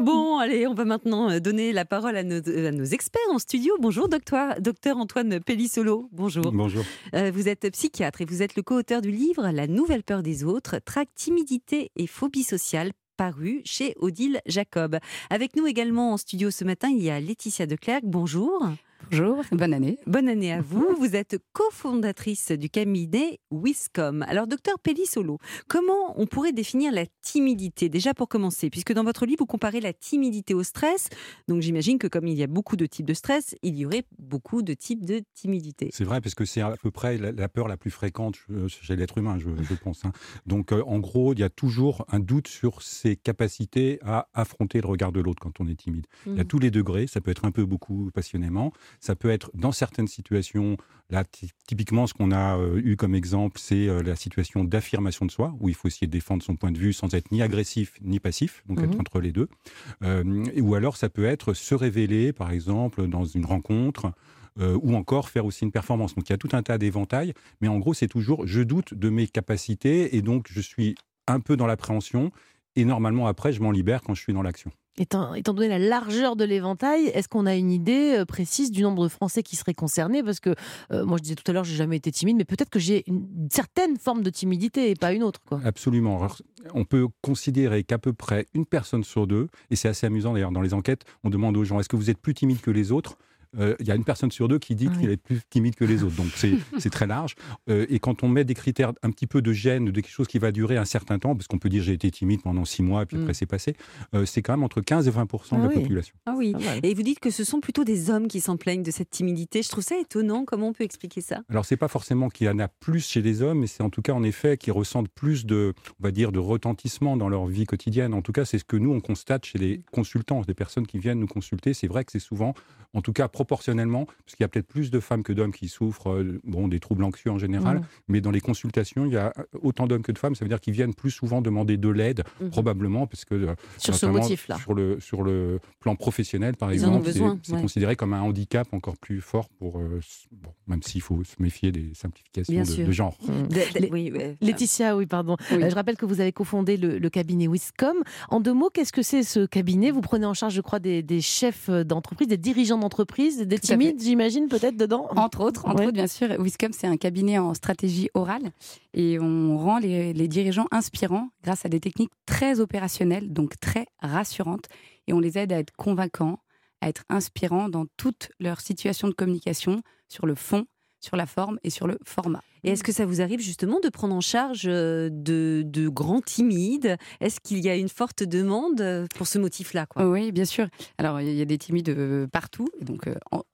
Bon, allez, on va maintenant donner la parole à nos experts en studio. Bonjour, docteur Antoine Pellissolo. Bonjour. Bonjour. Vous êtes psychiatre et vous êtes le co-auteur du livre « La nouvelle peur des autres, traque, timidité et phobie sociale ». Paru chez Odile Jacob. Avec nous également en studio ce matin, il y a Laetitia Declercq. Bonjour. Bonjour, bonne année. Bonne année à vous. Vous êtes cofondatrice du cabinet WISCOM. Alors, docteur Pellissolo, comment on pourrait définir la timidité ? Déjà pour commencer, puisque dans votre livre, vous comparez la timidité au stress. Donc, j'imagine que comme il y a beaucoup de types de stress, il y aurait beaucoup de types de timidité. C'est vrai, parce que c'est à peu près la peur la plus fréquente chez l'être humain, je pense. Donc, en gros, il y a toujours un doute sur ses capacités à affronter le regard de l'autre quand on est timide. Il y a tous les degrés, ça peut être un peu beaucoup passionnément. Ça peut être dans certaines situations, là typiquement ce qu'on a eu comme exemple, c'est la situation d'affirmation de soi, où il faut essayer de défendre son point de vue sans être ni agressif ni passif, donc être entre les deux. Ou alors ça peut être se révéler, par exemple, dans une rencontre, ou encore faire aussi une performance. Donc il y a tout un tas d'éventails, mais en gros c'est toujours « je doute de mes capacités » et donc je suis un peu dans l'appréhension et normalement après je m'en libère quand je suis dans l'action. Étant donné la largeur de l'éventail, est-ce qu'on a une idée précise du nombre de Français qui seraient concernés ? Parce que, moi je disais tout à l'heure, j'ai jamais été timide, mais peut-être que j'ai une certaine forme de timidité et pas une autre, quoi. Absolument. Alors, on peut considérer qu'à peu près une personne sur deux, et c'est assez amusant d'ailleurs, dans les enquêtes, on demande aux gens, est-ce que vous êtes plus timide que les autres ? Il y a une personne sur deux qui dit qu'il est plus timide que les autres. Donc c'est très large. Et quand on met des critères un petit peu de gêne, de quelque chose qui va durer un certain temps, parce qu'on peut dire j'ai été timide pendant 6 mois et puis après c'est passé, c'est quand même entre 15 et 20% de la population. Ah oui. Et vous dites que ce sont plutôt des hommes qui s'en plaignent de cette timidité. Je trouve ça étonnant. Comment on peut expliquer ça ? Alors c'est pas forcément qu'il y en a plus chez les hommes, mais c'est en tout cas en effet qu'ils ressentent plus de, on va dire, de retentissement dans leur vie quotidienne. En tout cas, c'est ce que nous on constate chez les consultants, des personnes qui viennent nous consulter. C'est vrai que c'est souvent, en tout cas proportionnellement, parce qu'il y a peut-être plus de femmes que d'hommes qui souffrent des troubles anxieux en général, mais dans les consultations, il y a autant d'hommes que de femmes, ça veut dire qu'ils viennent plus souvent demander de l'aide, probablement, parce que sur ce motif-là. Sur le plan professionnel, par exemple, c'est considéré comme un handicap encore plus fort, pour même s'il faut se méfier des simplifications de genre. Laetitia, je rappelle que vous avez cofondé le cabinet WISCOM. En 2 mots, qu'est-ce que c'est ce cabinet ? Vous prenez en charge, je crois, des chefs d'entreprise, des dirigeants d'entreprise, des timides, j'imagine, peut-être dedans ? Entre autres, bien sûr. WISCOM, c'est un cabinet en stratégie orale et on rend les dirigeants inspirants grâce à des techniques très opérationnelles, donc très rassurantes, et on les aide à être convaincants, à être inspirants dans toute leur situation de communication, sur le fond, sur la forme et sur le format. Et est-ce que ça vous arrive justement de prendre en charge de grands timides ? Est-ce qu'il y a une forte demande pour ce motif-là, quoi ? Oui, bien sûr. Alors, il y a des timides partout, donc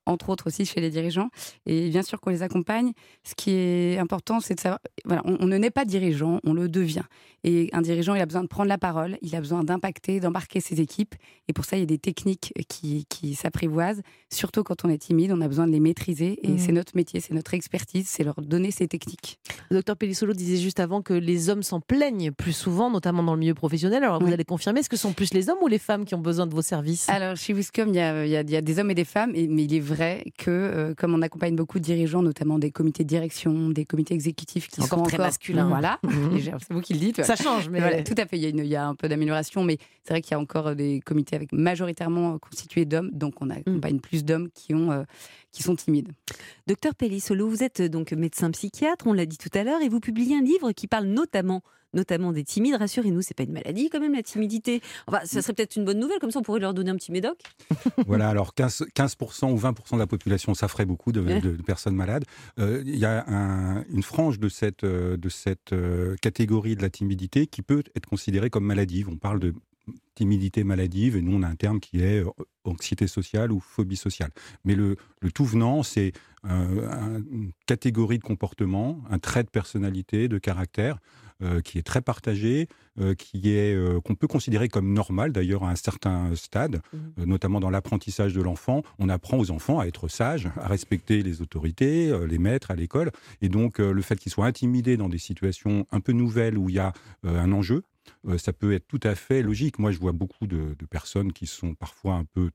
entre autres aussi chez les dirigeants. Et bien sûr qu'on les accompagne. Ce qui est important, c'est de savoir... Voilà, on ne naît pas dirigeant, on le devient. Et un dirigeant, il a besoin de prendre la parole, il a besoin d'impacter, d'embarquer ses équipes. Et pour ça, il y a des techniques qui s'apprivoisent. Surtout quand on est timide, on a besoin de les maîtriser. Et c'est notre métier, c'est notre expertise, c'est leur donner ces techniques. Le docteur Pellissolo disait juste avant que les hommes s'en plaignent plus souvent, notamment dans le milieu professionnel. Alors vous allez confirmer, est-ce que ce sont plus les hommes ou les femmes qui ont besoin de vos services ? Alors chez WISCOM, il y a des hommes et des femmes, mais il est vrai que, comme on accompagne beaucoup de dirigeants, notamment des comités de direction, des comités exécutifs qui sont très masculins. Voilà, c'est vous qui le dites. Ça change, mais voilà, tout à fait, il y a un peu d'amélioration, mais c'est vrai qu'il y a encore des comités avec majoritairement constitués d'hommes, donc on accompagne plus d'hommes qui sont timides. Docteur Pellissolo, vous êtes donc médecin psychiatre, on l'a dit tout à l'heure, et vous publiez un livre qui parle notamment des timides. Rassurez-nous, c'est pas une maladie quand même, la timidité. Enfin, ça serait peut-être une bonne nouvelle, comme ça on pourrait leur donner un petit médoc. Voilà, alors 15% ou 20% de la population, ça ferait beaucoup de personnes malades. Il y a une frange de cette catégorie de la timidité qui peut être considérée comme maladive. On parle de timidité maladive, et nous on a un terme qui est anxiété sociale ou phobie sociale. Mais le tout venant, c'est une catégorie de comportement, un trait de personnalité, de caractère, qui est très partagé, qu'on peut considérer comme normal d'ailleurs à un certain stade, notamment dans l'apprentissage de l'enfant. On apprend aux enfants à être sages, à respecter les autorités, les maîtres à l'école, et donc le fait qu'ils soient intimidés dans des situations un peu nouvelles où il y a un enjeu, ça peut être tout à fait logique. Moi, je vois beaucoup de personnes qui sont parfois un peu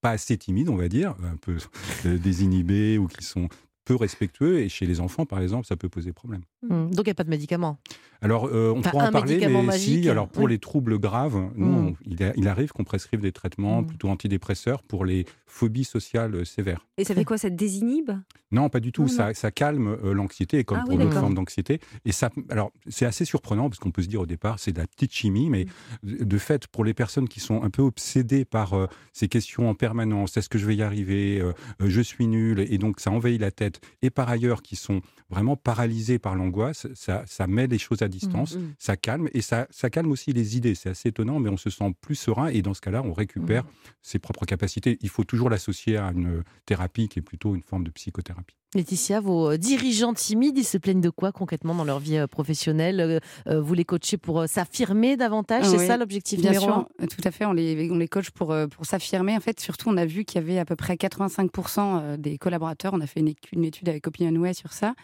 pas assez timides, on va dire, un peu désinhibées ou qui sont peu respectueux. Et chez les enfants, par exemple, ça peut poser problème. Donc, il n'y a pas de médicaments ? Alors, on pourra en parler, mais si, alors pour les troubles graves, nous, il arrive qu'on prescrive des traitements plutôt antidépresseurs pour les phobies sociales sévères. Et ça fait quoi, ça désinhibe ? Non, pas du tout, ça calme l'anxiété, comme pour d'autres formes d'anxiété. Et ça, alors, c'est assez surprenant, parce qu'on peut se dire au départ, c'est de la petite chimie, mais de fait, pour les personnes qui sont un peu obsédées par ces questions en permanence, est-ce que je vais y arriver, je suis nul, et donc ça envahit la tête, et par ailleurs, qui sont vraiment paralysées par l'angoisse, ça met les choses à distance, ça calme, et ça calme aussi les idées. C'est assez étonnant, mais on se sent plus serein, et dans ce cas-là, on récupère ses propres capacités. Il faut toujours l'associer à une thérapie qui est plutôt une forme de psychothérapie. Laetitia, vos dirigeants timides, ils se plaignent de quoi concrètement dans leur vie professionnelle ? Vous les coachez pour s'affirmer davantage, c'est ça l'objectif numéro 1 ? Bien sûr, tout à fait, on les coach pour s'affirmer. En fait, surtout, on a vu qu'il y avait à peu près 85% des collaborateurs, on a fait une étude avec OpinionWay sur ça,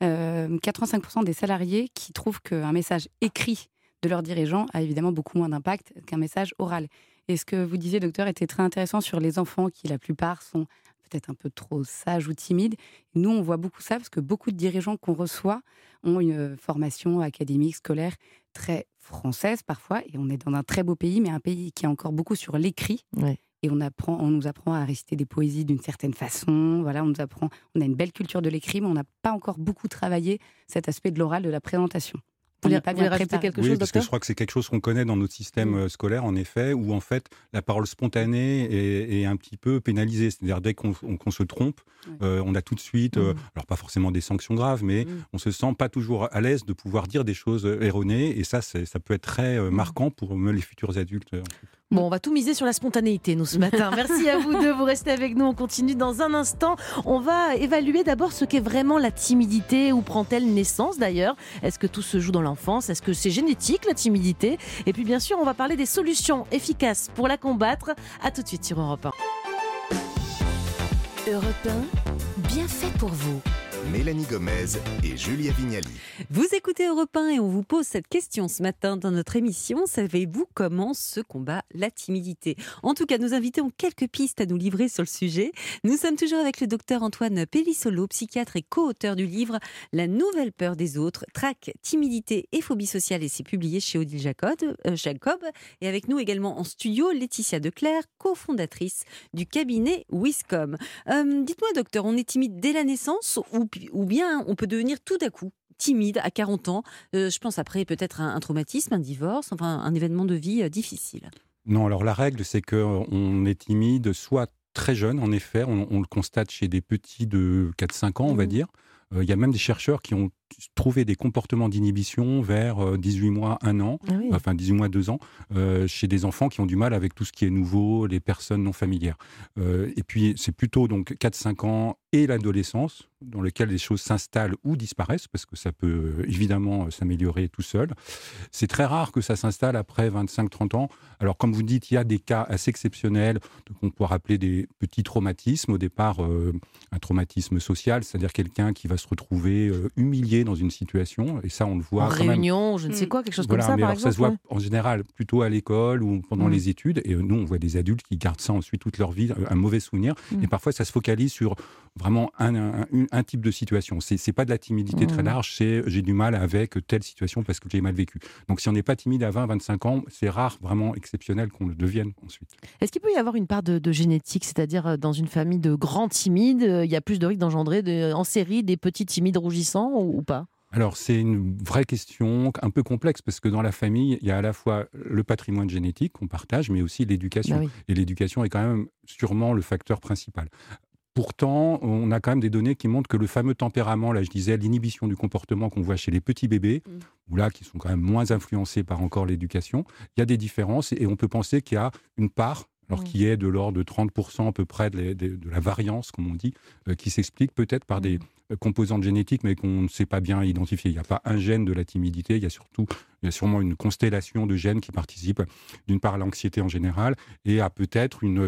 85% des salariés qui trouvent qu'un message écrit de leurs dirigeants a évidemment beaucoup moins d'impact qu'un message oral. Et ce que vous disiez, docteur, était très intéressant sur les enfants qui, la plupart, sont peut-être un peu trop sages ou timides. Nous, on voit beaucoup ça parce que beaucoup de dirigeants qu'on reçoit ont une formation académique, scolaire, très française parfois. Et on est dans un très beau pays, mais un pays qui est encore beaucoup sur l'écrit. Ouais. Et on nous apprend à réciter des poésies d'une certaine façon. Voilà, on a une belle culture de l'écrit, mais on n'a pas encore beaucoup travaillé cet aspect de l'oral, de la présentation. Vous n'avez pas bien répété quelque chose, parce que je crois que c'est quelque chose qu'on connaît dans notre système scolaire, en effet, où en fait, la parole spontanée est un petit peu pénalisée. C'est-à-dire, dès qu'on se trompe, on a tout de suite, alors pas forcément des sanctions graves, mais on se sent pas toujours à l'aise de pouvoir dire des choses erronées. Et ça, ça peut être très marquant pour les futurs adultes. En fait. Bon, on va tout miser sur la spontanéité, nous, ce matin. Merci à vous deux, vous restez avec nous. On continue dans un instant. On va évaluer d'abord ce qu'est vraiment la timidité. Où prend-elle naissance, d'ailleurs ? Est-ce que tout se joue dans l'enfance ? Est-ce que c'est génétique, la timidité ? Et puis, bien sûr, on va parler des solutions efficaces pour la combattre. À tout de suite sur Europe 1. Europe 1, bien fait pour vous. Mélanie Gomez et Julia Vignali. Vous écoutez Europe 1 et on vous pose cette question ce matin dans notre émission. Savez-vous comment se combat la timidité ? En tout cas, nos invités ont quelques pistes à nous livrer sur le sujet. Nous sommes toujours avec le docteur Antoine Pellissolo, psychiatre et co-auteur du livre La nouvelle peur des autres, traque, timidité et phobie sociale, et c'est publié chez Odile Jacob. Et avec nous également en studio, Laetitia Declercq, cofondatrice du cabinet WISCOM. Dites-moi, docteur, on est timide dès la naissance ou bien on peut devenir tout à coup timide à 40 ans, je pense après peut-être un traumatisme, un divorce, enfin un événement de vie difficile. Non, alors la règle c'est qu'on est timide soit très jeune, en effet, on le constate chez des petits de 4-5 ans on va dire. Il y a même des chercheurs qui ont trouvé des comportements d'inhibition vers 18 mois, 1 an, enfin 18 mois, 2 ans, chez des enfants qui ont du mal avec tout ce qui est nouveau, les personnes non familières. Et puis, c'est plutôt donc 4-5 ans et l'adolescence, dans lequel les choses s'installent ou disparaissent, parce que ça peut évidemment s'améliorer tout seul. C'est très rare que ça s'installe après 25-30 ans. Alors, comme vous dites, il y a des cas assez exceptionnels, qu'on pourrait appeler des petits traumatismes. Au départ, un traumatisme social, c'est-à-dire quelqu'un qui va se retrouver humilié dans une situation, et ça on le voit en réunion, même. Je ne sais quoi, quelque chose comme ça mais par exemple. Ça se voit en général plutôt à l'école ou pendant les études, et nous on voit des adultes qui gardent ça ensuite toute leur vie, un mauvais souvenir, et parfois ça se focalise sur vraiment un type de situation. C'est pas de la timidité très large, c'est j'ai du mal avec telle situation parce que j'ai mal vécu. Donc si on n'est pas timide à 20-25 ans, c'est rare, vraiment exceptionnel qu'on le devienne ensuite. Est-ce qu'il peut y avoir une part de génétique, c'est-à-dire dans une famille de grands timides, il y a plus de risques d'engendrer en série des petits timides rougissants ou pas ? Alors, c'est une vraie question un peu complexe, parce que dans la famille, il y a à la fois le patrimoine génétique qu'on partage, mais aussi l'éducation. Ah oui. Et l'éducation est quand même sûrement le facteur principal. Pourtant, on a quand même des données qui montrent que le fameux tempérament, là je disais, l'inhibition du comportement qu'on voit chez les petits bébés, ou là qui sont quand même moins influencés par encore l'éducation, il y a des différences et on peut penser qu'il y a une part, alors qui est de l'ordre de 30% à peu près de la variance, comme on dit, qui s'explique peut-être par des composantes génétiques, mais qu'on ne sait pas bien identifier. Il n'y a pas un gène de la timidité, il y a sûrement une constellation de gènes qui participent, d'une part à l'anxiété en général, et à peut-être une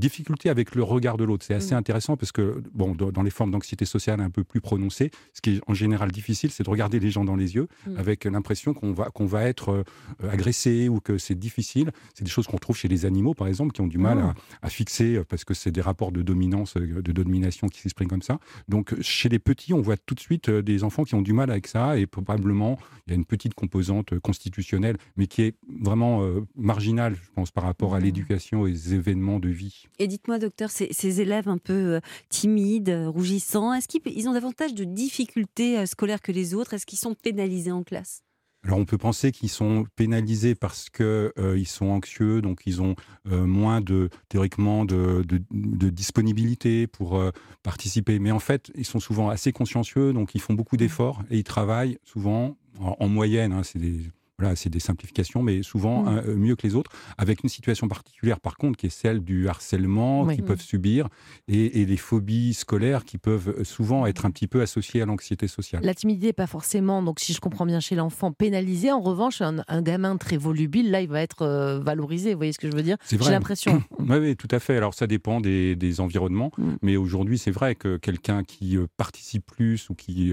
difficulté avec le regard de l'autre. C'est assez intéressant parce que, bon, dans les formes d'anxiété sociale un peu plus prononcées, ce qui est en général difficile, c'est de regarder les gens dans les yeux, avec l'impression qu'on va être agressé ou que c'est difficile. C'est des choses qu'on retrouve chez les animaux, par exemple, qui ont du mal à fixer, parce que c'est des rapports de domination qui s'expriment comme ça. Donc, chez les petits, on voit tout de suite des enfants qui ont du mal avec ça, et probablement, il y a une petite composante constitutionnelle, mais qui est vraiment marginale, je pense, par rapport à l'éducation et les événements de vie. Et dites-moi, docteur, ces élèves un peu timides, rougissants, est-ce qu'ils ont davantage de difficultés scolaires que les autres ? Est-ce qu'ils sont pénalisés en classe ? Alors, on peut penser qu'ils sont pénalisés parce qu'ils sont anxieux, donc ils ont moins, théoriquement, de disponibilité pour participer. Mais en fait, ils sont souvent assez consciencieux, donc ils font beaucoup d'efforts et ils travaillent souvent, en moyenne, hein, c'est des simplifications, mais souvent mieux que les autres, avec une situation particulière, par contre, qui est celle du harcèlement qu'ils peuvent subir et les phobies scolaires qui peuvent souvent être un petit peu associées à l'anxiété sociale. La timidité n'est pas forcément, donc si je comprends bien, chez l'enfant pénalisée. En revanche, un gamin très volubile, là, il va être valorisé. Vous voyez ce que je veux dire ? C'est vrai. J'ai l'impression. Oui, tout à fait. Alors, ça dépend des environnements. Mais aujourd'hui, c'est vrai que quelqu'un qui participe plus ou qui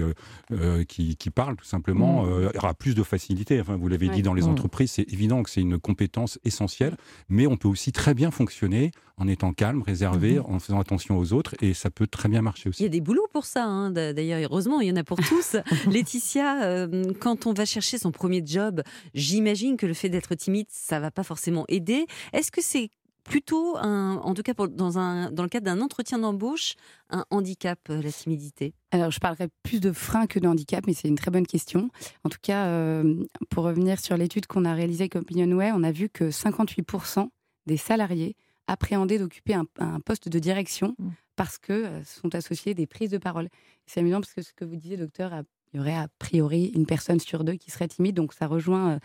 parle, tout simplement, aura plus de facilité. Enfin, vous l'avez dit, dans les entreprises, c'est évident que c'est une compétence essentielle, mais on peut aussi très bien fonctionner en étant calme, réservé, en faisant attention aux autres, et ça peut très bien marcher aussi. Il y a des boulots pour ça, hein. D'ailleurs, heureusement, il y en a pour tous. Laetitia, quand on va chercher son premier job, j'imagine que le fait d'être timide, ça ne va pas forcément aider. Est-ce que c'est plutôt, en tout cas dans le cadre d'un entretien d'embauche, un handicap, la timidité ? Alors, je parlerai plus de frein que de handicap, mais c'est une très bonne question. En tout cas, pour revenir sur l'étude qu'on a réalisée avec OpinionWay, on a vu que 58% des salariés appréhendaient d'occuper un poste de direction parce que sont associés des prises de parole. C'est amusant parce que ce que vous disiez, docteur, il y aurait a priori une personne sur deux qui serait timide, donc ça rejoint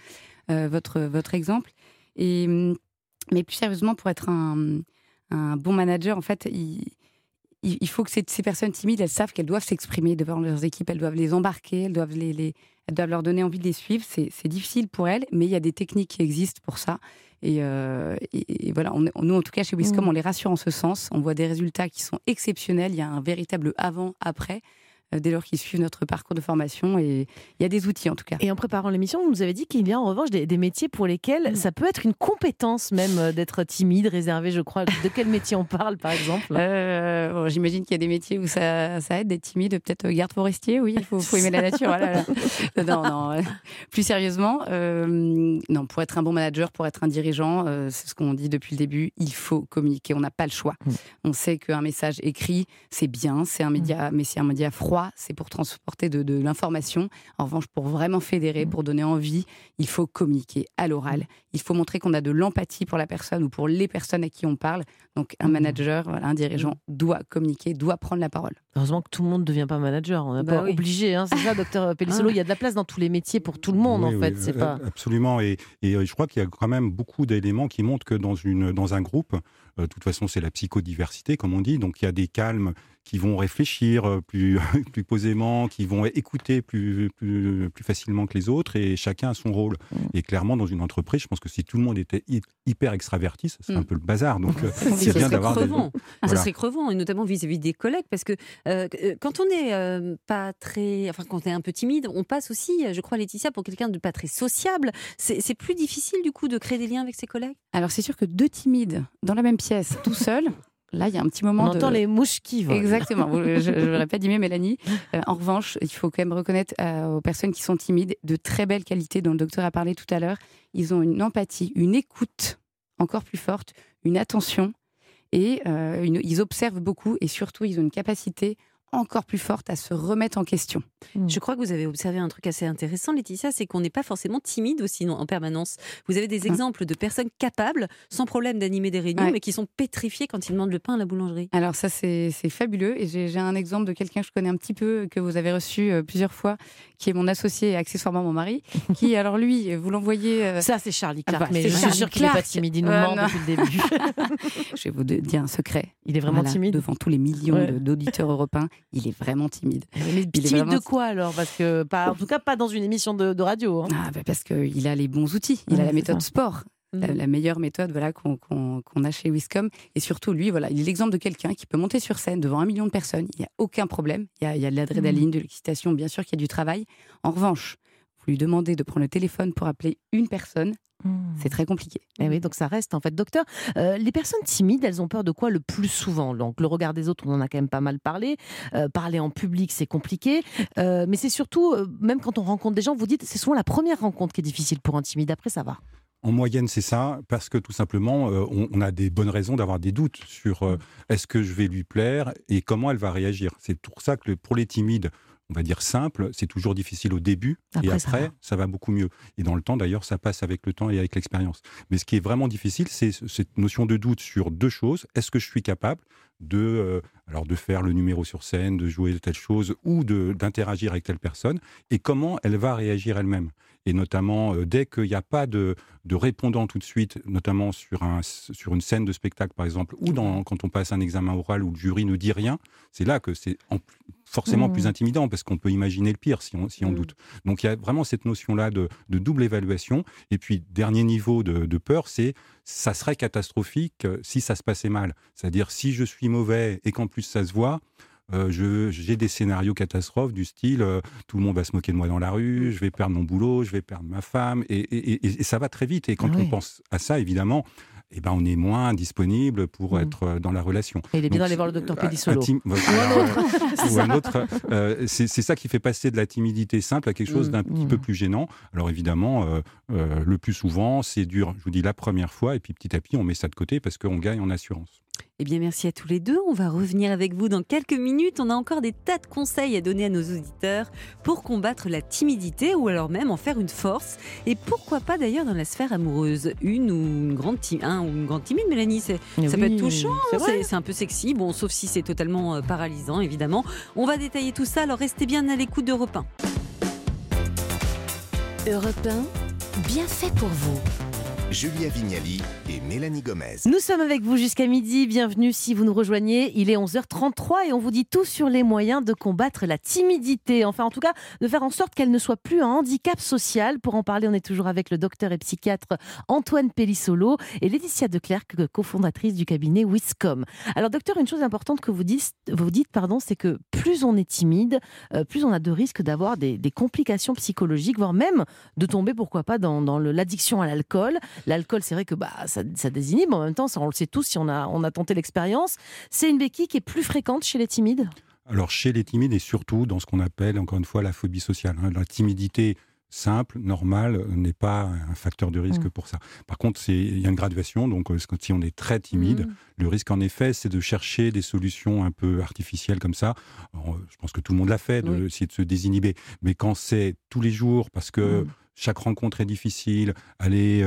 votre exemple. Mais plus sérieusement, pour être un bon manager, en fait, il faut que ces personnes timides, elles savent qu'elles doivent s'exprimer devant leurs équipes, elles doivent les embarquer, elles doivent, elles doivent leur donner envie de les suivre. C'est difficile pour elles, mais il y a des techniques qui existent pour ça. Et voilà, nous, en tout cas, chez WISCOM, on les rassure en ce sens. On voit des résultats qui sont exceptionnels. Il y a un véritable avant-après, dès lors qu'ils suivent notre parcours de formation, et il y a des outils en tout cas. Et en préparant l'émission, vous nous avez dit qu'il y a en revanche des métiers pour lesquels ça peut être une compétence même d'être timide, réservé, je crois. De quel métier on parle par exemple ? J'imagine qu'il y a des métiers où ça aide d'être timide, peut-être garde forestier, oui, il faut aimer la nature. Non, plus sérieusement, non, pour être un bon manager, pour être un dirigeant, c'est ce qu'on dit depuis le début, il faut communiquer, on n'a pas le choix. On sait qu'un message écrit, c'est bien, c'est un média, mais c'est un média froid. C'est pour transporter de l'information. En revanche, pour vraiment fédérer, pour donner envie, il faut communiquer à l'oral. Il faut montrer qu'on a de l'empathie pour la personne ou pour les personnes à qui on parle. Donc, un manager, un dirigeant doit communiquer, doit prendre la parole. Heureusement que tout le monde ne devient pas manager. On n'est pas obligé, hein, c'est ça, docteur Pellissolo. Il y a de la place dans tous les métiers pour tout le monde, en fait. C'est pas... Absolument. Et je crois qu'il y a quand même beaucoup d'éléments qui montrent que dans un groupe, de toute façon, c'est la psychodiversité, comme on dit. Donc, il y a des calmes qui vont réfléchir plus posément, qui vont écouter plus facilement que les autres, et chacun a son rôle. Et clairement, dans une entreprise, je pense que si tout le monde était hyper extraverti, ça serait un peu le bazar. Donc, c'est bien d'avoir crevant. Ça serait crevant, et notamment vis-à-vis des collègues, parce que quand on n'est pas très... Enfin, quand on est un peu timide, on passe aussi, je crois, Laetitia, pour quelqu'un de pas très sociable. C'est plus difficile, du coup, de créer des liens avec ses collègues ? Alors, c'est sûr que deux timides, dans la même pièce, tout seul... Là, il y a un petit moment on entend les mouches qui volent. Exactement, je ne l'aurais pas dit, mais Mélanie. En revanche, il faut quand même reconnaître aux personnes qui sont timides de très belles qualités dont le docteur a parlé tout à l'heure. Ils ont une empathie, une écoute encore plus forte, une attention, et ils observent beaucoup, et surtout, ils ont une capacité encore plus forte à se remettre en question. Je crois que vous avez observé un truc assez intéressant, Laetitia, c'est qu'on n'est pas forcément timide aussi en permanence. Vous avez des exemples de personnes capables, sans problème, d'animer des réunions, mais qui sont pétrifiées quand ils demandent le pain à la boulangerie. Alors ça, c'est fabuleux, et j'ai un exemple de quelqu'un que je connais un petit peu, que vous avez reçu plusieurs fois, qui est mon associé et accessoirement mon mari, qui, alors lui, vous l'envoyez... Ça, c'est Charlie Clark, mais je suis sûre qu'il n'est pas timide, il nous ment depuis le début. Je vais vous dire un secret. Il est vraiment timide. Devant tous les millions d'auditeurs européens, il est vraiment timide. Mais timide de quoi alors ? Parce que en tout cas pas dans une émission de radio. Hein. Parce qu'il a les bons outils, il a la méthode sport, la meilleure méthode qu'on a chez WISCOM. Et surtout lui, il est l'exemple de quelqu'un qui peut monter sur scène devant 1 million de personnes, il n'y a aucun problème, il y a de l'adrénaline, de l'excitation, bien sûr qu'il y a du travail. En revanche, lui demander de prendre le téléphone pour appeler une personne, c'est très compliqué. Et oui, donc ça reste en fait. Docteur, les personnes timides, elles ont peur de quoi le plus souvent? Donc le regard des autres, on en a quand même pas mal parlé. Parler en public, c'est compliqué. Mais c'est surtout, même quand on rencontre des gens, vous dites, c'est souvent la première rencontre qui est difficile pour un timide. Après, ça va. En moyenne, c'est ça, parce que tout simplement, on a des bonnes raisons d'avoir des doutes sur est-ce que je vais lui plaire et comment elle va réagir. C'est pour ça que pour les timides, on va dire simple, c'est toujours difficile au début, après ça va beaucoup mieux. Et dans le temps, d'ailleurs, ça passe avec le temps et avec l'expérience. Mais ce qui est vraiment difficile, c'est cette notion de doute sur deux choses. Est-ce que je suis capable de faire le numéro sur scène, de jouer telle chose ou d'interagir avec telle personne, et comment elle va réagir elle-même. Et notamment, dès qu'il n'y a pas de répondant tout de suite, notamment sur une scène de spectacle, par exemple, ou quand on passe un examen oral où le jury ne dit rien, c'est là que c'est forcément plus intimidant, parce qu'on peut imaginer le pire si on doute. Donc, il y a vraiment cette notion-là de double évaluation. Et puis, dernier niveau de peur, c'est ça serait catastrophique si ça se passait mal. C'est-à-dire, si je suis mauvais et qu'en plus ça se voit, j'ai des scénarios catastrophes du style tout le monde va se moquer de moi dans la rue, je vais perdre mon boulot, je vais perdre ma femme, et ça va très vite. Et quand on pense à ça, évidemment, on est moins disponible pour être dans la relation. Et il est bien d'aller voir le docteur Pellissolo. C'est ça qui fait passer de la timidité simple à quelque chose d'un petit peu plus gênant. Alors évidemment, le plus souvent, c'est dur. Je vous dis la première fois, et puis petit à petit, on met ça de côté parce qu'on gagne en assurance. Eh bien, merci à tous les deux. On va revenir avec vous dans quelques minutes. On a encore des tas de conseils à donner à nos auditeurs pour combattre la timidité ou alors même en faire une force. Et pourquoi pas d'ailleurs dans la sphère amoureuse, une grande timide, Mélanie. Ça peut être touchant, c'est un peu sexy, sauf si c'est totalement paralysant, évidemment. On va détailler tout ça, alors restez bien à l'écoute d'Europe 1. Europe 1, bien fait pour vous. Julia Vignali et Mélanie Gomez. Nous sommes avec vous jusqu'à midi. Bienvenue si vous nous rejoignez. Il est 11h33 et on vous dit tout sur les moyens de combattre la timidité. Enfin, en tout cas, de faire en sorte qu'elle ne soit plus un handicap social. Pour en parler, on est toujours avec le docteur et psychiatre Antoine Pellissolo et Laetitia Declercq, cofondatrice du cabinet WISCOM. Alors, docteur, une chose importante que vous dites, c'est que plus on est timide, plus on a de risques d'avoir des complications psychologiques, voire même de tomber, pourquoi pas, dans l'addiction à l'alcool. L'alcool, c'est vrai que ça désinhibe, mais en même temps, ça, on le sait tous si on a tenté l'expérience. C'est une béquille qui est plus fréquente chez les timides? Alors, chez les timides et surtout dans ce qu'on appelle, encore une fois, la phobie sociale. La timidité simple, normale, n'est pas un facteur de risque pour ça. Par contre, il y a une graduation, donc si on est très timide, le risque, en effet, c'est de chercher des solutions un peu artificielles comme ça. Alors, je pense que tout le monde l'a fait, d'essayer de se désinhiber. Mais quand c'est tous les jours, parce que chaque rencontre est difficile, aller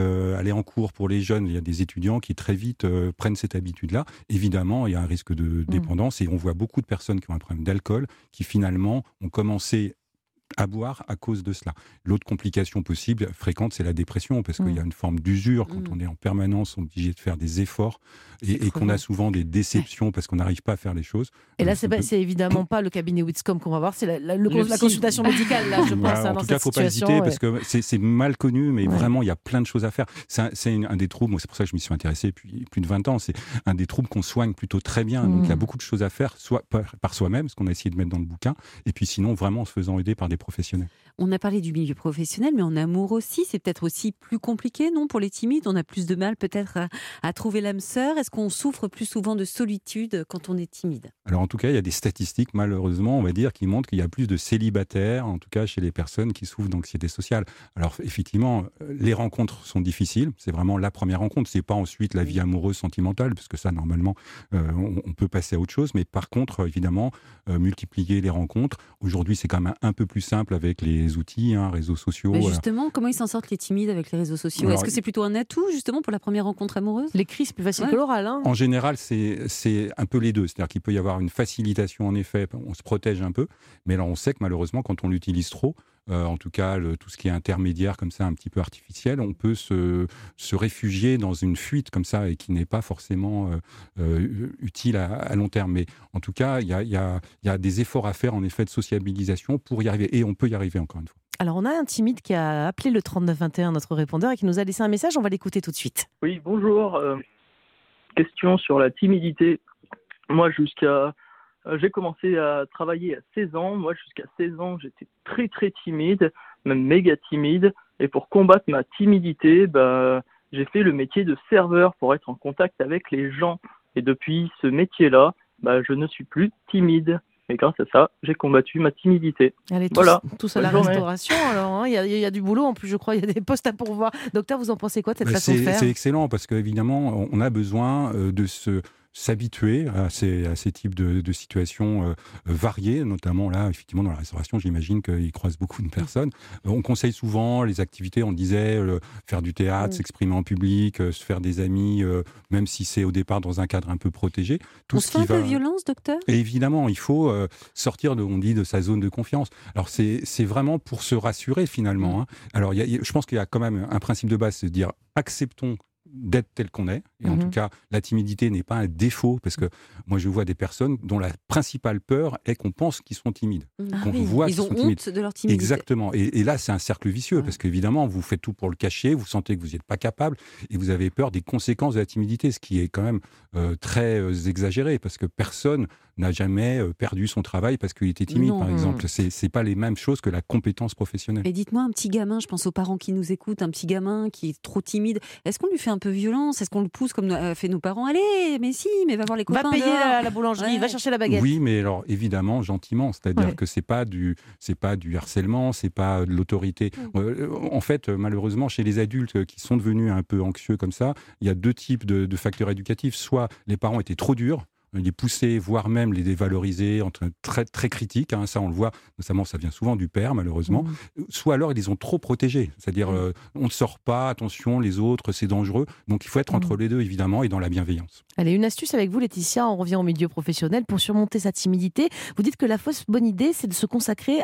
en cours pour les jeunes, il y a des étudiants qui très vite prennent cette habitude-là. Évidemment, il y a un risque de dépendance et on voit beaucoup de personnes qui ont un problème d'alcool qui finalement ont commencé à boire à cause de cela. L'autre complication possible, fréquente, c'est la dépression, parce qu'il y a une forme d'usure quand on est en permanence obligé de faire des efforts et qu'on a souvent des déceptions parce qu'on n'arrive pas à faire les choses. Et là, c'est évidemment pas le cabinet Witscom qu'on va voir, c'est la consultation médicale, là, je pense. En tout cas, il ne faut pas hésiter, parce que c'est mal connu, mais vraiment, il y a plein de choses à faire. C'est un des troubles, c'est pour ça que je m'y suis intéressé depuis plus de 20 ans, c'est un des troubles qu'on soigne plutôt très bien, donc il y a beaucoup de choses à faire, soit par soi-même, ce qu'on a essayé de mettre dans le bouquin, et puis sinon, vraiment en se faisant aider par des professionnels. On a parlé du milieu professionnel, mais en amour aussi, c'est peut-être aussi plus compliqué, non, pour les timides? On a plus de mal peut-être à trouver l'âme sœur. Est-ce qu'on souffre plus souvent de solitude quand on est timide? Alors en tout cas, il y a des statistiques, malheureusement, on va dire, qui montrent qu'il y a plus de célibataires, en tout cas chez les personnes qui souffrent d'anxiété sociale. Alors effectivement, les rencontres sont difficiles, c'est vraiment la première rencontre, c'est pas ensuite la vie amoureuse sentimentale, parce que ça, normalement, on peut passer à autre chose, mais par contre, évidemment, multiplier les rencontres. Aujourd'hui, c'est quand même un peu plus simple avec les outils, réseaux sociaux. Mais justement, comment ils s'en sortent les timides avec les réseaux sociaux? Alors, est-ce que c'est plutôt un atout justement pour la première rencontre amoureuse? Les cris, c'est plus facile que l'oral. En général, c'est un peu les deux. C'est-à-dire qu'il peut y avoir une facilitation, en effet, on se protège un peu, mais alors on sait que malheureusement, quand on l'utilise trop, en tout cas, tout ce qui est intermédiaire, comme ça, un petit peu artificiel, on peut se réfugier dans une fuite comme ça et qui n'est pas forcément utile à long terme. Mais en tout cas, il y a des efforts à faire, en effet, de sociabilisation pour y arriver. Et on peut y arriver, encore une fois. Alors, on a un timide qui a appelé le 3921, notre répondeur, et qui nous a laissé un message. On va l'écouter tout de suite. Oui, bonjour. Question sur la timidité. Moi, j'ai commencé à travailler à 16 ans. J'étais très, très timide. même méga timide. Et pour combattre ma timidité, j'ai fait le métier de serveur pour être en contact avec les gens. Et depuis ce métier-là, je ne suis plus timide. Et grâce à ça, j'ai combattu ma timidité. Allez, tous à la restauration. Alors, il y a du boulot. En plus, je crois, il y a des postes à pourvoir. Docteur, vous en pensez quoi de cette façon de faire ? C'est excellent parce qu'évidemment, on a besoin de s'habituer à ces types de situations variées, notamment là, effectivement, dans la restauration, j'imagine qu'ils croisent beaucoup de personnes. On conseille souvent les activités, on le disait, faire du théâtre, s'exprimer en public, se faire des amis, même si c'est au départ dans un cadre un peu protégé. Tout on ce se fait qui un va... peu violence, docteur ? Et évidemment, il faut sortir, de sa zone de confiance. Alors, c'est vraiment pour se rassurer, finalement. Hein. Alors, je pense qu'il y a quand même un principe de base, c'est de dire, acceptons d'être tel qu'on est, et en tout cas la timidité n'est pas un défaut, parce que moi je vois des personnes dont la principale peur est qu'on pense qu'ils sont timides, voit qu'ils sont timides. Ils ont honte de leur timidité. Exactement, et là c'est un cercle vicieux, parce qu'évidemment vous faites tout pour le cacher, vous sentez que vous n'y êtes pas capable, et vous avez peur des conséquences de la timidité, ce qui est quand même très exagéré, parce que personne n'a jamais perdu son travail parce qu'il était timide, par exemple. C'est pas les mêmes choses que la compétence professionnelle. Mais dites-moi, un petit gamin, je pense aux parents qui nous écoutent, un petit gamin qui est trop timide, est-ce qu'on lui fait un peu violence? Est-ce qu'on le pousse comme fait nos parents? Allez, mais va voir les copains. Va payer la boulangerie, va chercher la baguette. Oui, mais alors évidemment, gentiment, c'est-à-dire que c'est pas du harcèlement, c'est pas de l'autorité. En fait, malheureusement, chez les adultes qui sont devenus un peu anxieux comme ça, il y a deux types de facteurs éducatifs. Soit les parents étaient trop durs, les pousser, voire même les dévaloriser, très, très critiques, hein, ça on le voit, notamment ça vient souvent du père malheureusement, soit alors ils les ont trop protégés, c'est-à-dire on ne sort pas, attention les autres, c'est dangereux, donc il faut être entre les deux évidemment et dans la bienveillance. Allez, une astuce avec vous Laetitia, on revient au milieu professionnel pour surmonter sa timidité, vous dites que la fausse bonne idée c'est de se concentrer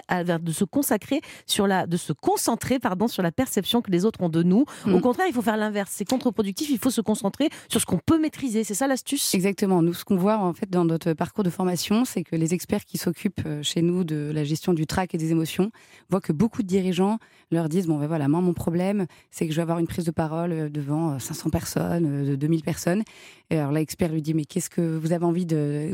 sur la perception que les autres ont de nous, au contraire il faut faire l'inverse, c'est contre-productif, il faut se concentrer sur ce qu'on peut maîtriser, c'est ça l'astuce? Exactement, nous ce qu'on voit en fait dans notre parcours de formation, c'est que les experts qui s'occupent chez nous de la gestion du trac et des émotions voient que beaucoup de dirigeants leur disent moi mon problème c'est que je vais avoir une prise de parole devant 500 personnes, 2000 personnes. Et alors l'expert lui dit mais qu'est-ce que vous avez envie de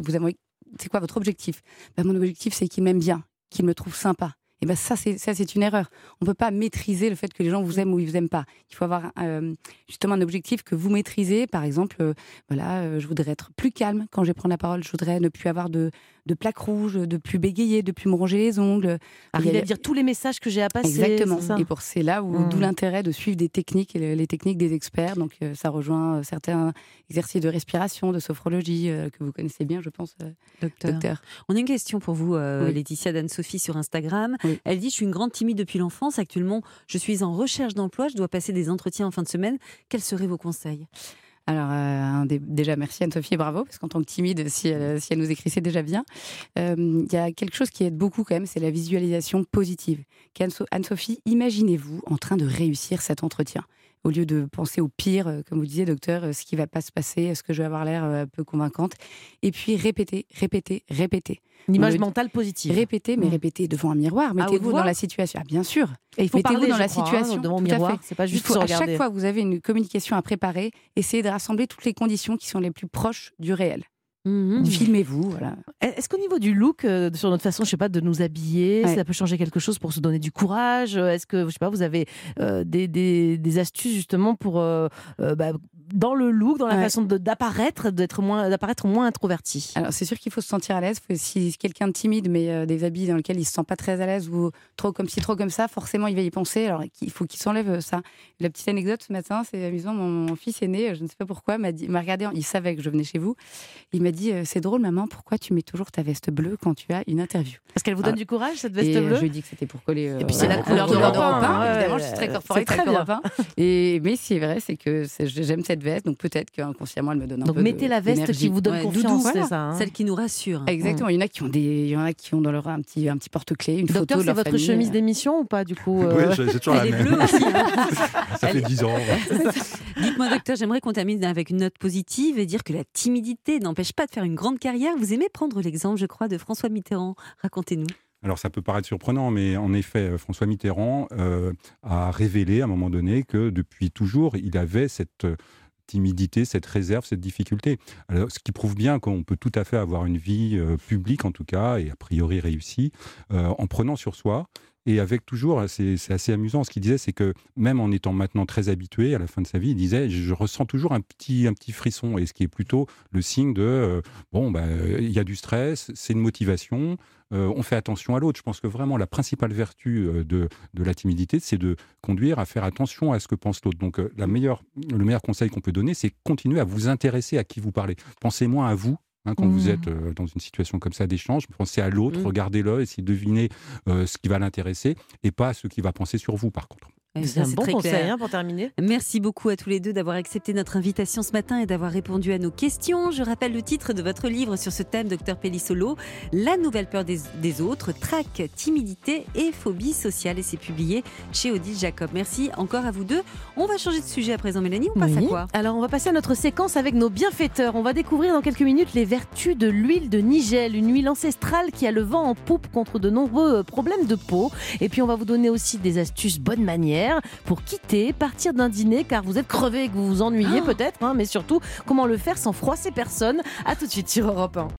c'est quoi votre objectif? Mon objectif c'est qu'ils m'aiment bien, qu'ils me trouvent sympa. Et ça c'est une erreur. On ne peut pas maîtriser le fait que les gens vous aiment ou ils ne vous aiment pas. Il faut avoir justement un objectif que vous maîtrisez. Par exemple, je voudrais être plus calme quand je vais prendre la parole. Je voudrais ne plus avoir de plaques rouges, de plus bégayer, de plus me ronger les ongles. Arriver à dire tous les messages que j'ai à passer. Exactement. Et c'est là où d'où l'intérêt de suivre des techniques, les techniques des experts. Donc ça rejoint certains exercices de respiration, de sophrologie que vous connaissez bien, je pense, docteur. On a une question pour vous, Laetitia d'Anne-Sophie sur Instagram. Oui. Elle dit « Je suis une grande timide depuis l'enfance. Actuellement, je suis en recherche d'emploi. Je dois passer des entretiens en fin de semaine. Quels seraient vos conseils ?» Alors, déjà, merci Anne-Sophie et bravo, parce qu'en tant que timide, si elle nous écrit, c'est déjà bien. Y a quelque chose qui aide beaucoup quand même, c'est la visualisation positive. Anne-Sophie, imaginez-vous en train de réussir cet entretien. Au lieu de penser au pire, comme vous disiez, docteur, ce qui ne va pas se passer, est-ce que je vais avoir l'air un peu convaincante? Et puis répéter. Une image mentale positive. Répéter, mais répéter devant un miroir. Mettez-vous dans la situation. Ah, bien sûr. Et il faut parler dans la situation. Devant un miroir, c'est pas juste se regarder. À chaque fois que vous avez une communication à préparer, essayez de rassembler toutes les conditions qui sont les plus proches du réel. Filmez-vous, voilà. Est-ce qu'au niveau du look, sur notre façon, je sais pas, de nous habiller, ça peut changer quelque chose pour se donner du courage? Est-ce que, je sais pas, vous avez des astuces justement pour dans le look, dans la façon d'apparaître, d'apparaître moins introverti? Alors c'est sûr qu'il faut se sentir à l'aise. Si quelqu'un de timide mais des habits dans lesquels il se sent pas très à l'aise ou trop comme ci, trop comme ça, forcément il va y penser. Alors il faut qu'il s'enlève ça. La petite anecdote ce matin, c'est amusant. Mon fils aîné, je ne sais pas pourquoi, m'a regardé. Il savait que je venais chez vous. Il m'a dit c'est drôle maman, pourquoi tu mets toujours ta veste bleue quand tu as une interview? Parce qu'elle vous donne du courage cette veste bleue. Je lui ai dit que c'était pour coller. Et puis c'est la couleur de Europe 1. Évidemment, je suis très corporate, très Europe 1. Mais c'est vrai, c'est que j'aime cette veste, donc peut-être qu'inconsciemment elle me donne un peu. Donc mettez la veste qui vous donne confiance, doudou, c'est ça, hein. Celle qui nous rassure. Exactement. Il y en a qui ont dans leur un petit porte-clés, une photo de leur famille. Docteur, c'est votre chemise d'émission ou pas du coup? Oui, j'ai toujours la même. Ça fait 10 ans. Dites-moi docteur, j'aimerais qu'on termine avec une note positive et dire que la timidité n'empêche pas de faire une grande carrière. Vous aimez prendre l'exemple, je crois, de François Mitterrand. Racontez-nous. Alors ça peut paraître surprenant, mais en effet, François Mitterrand a révélé à un moment donné que depuis toujours, il avait cette timidité, cette réserve, cette difficulté. Alors, ce qui prouve bien qu'on peut tout à fait avoir une vie publique en tout cas, et a priori réussie, en prenant sur soi et avec toujours, c'est assez amusant, ce qu'il disait, c'est que même en étant maintenant très habitué à la fin de sa vie, il disait, je ressens toujours un petit frisson, et ce qui est plutôt le signe de, il y a du stress, c'est une motivation, on fait attention à l'autre. Je pense que vraiment la principale vertu de la timidité, c'est de conduire à faire attention à ce que pense l'autre. Donc le meilleur conseil qu'on peut donner, c'est continuer à vous intéresser à qui vous parlez. Pensez moins à vous. Quand vous êtes dans une situation comme ça d'échange, pensez à l'autre, regardez-le, essayez de deviner ce qui va l'intéresser et pas ce qui va penser sur vous par contre. C'est un bon conseil pour terminer. Merci beaucoup à tous les deux d'avoir accepté notre invitation ce matin et d'avoir répondu à nos questions. Je rappelle le titre de votre livre sur ce thème, Dr Pellissolo, La nouvelle peur des autres, trac, timidité et phobie sociale, et c'est publié chez Odile Jacob. Merci encore à vous deux. On va changer de sujet à présent, Mélanie, on passe à quoi ? Alors on va passer à notre séquence avec nos bienfaiteurs. On va découvrir dans quelques minutes les vertus de l'huile de Nigel, une huile ancestrale qui a le vent en poupe contre de nombreux problèmes de peau. Et puis on va vous donner aussi des astuces bonnes manières pour quitter, partir d'un dîner car vous êtes crevé et que vous vous ennuyez peut-être, mais surtout comment le faire sans froisser personne. A tout de suite sur Europe 1.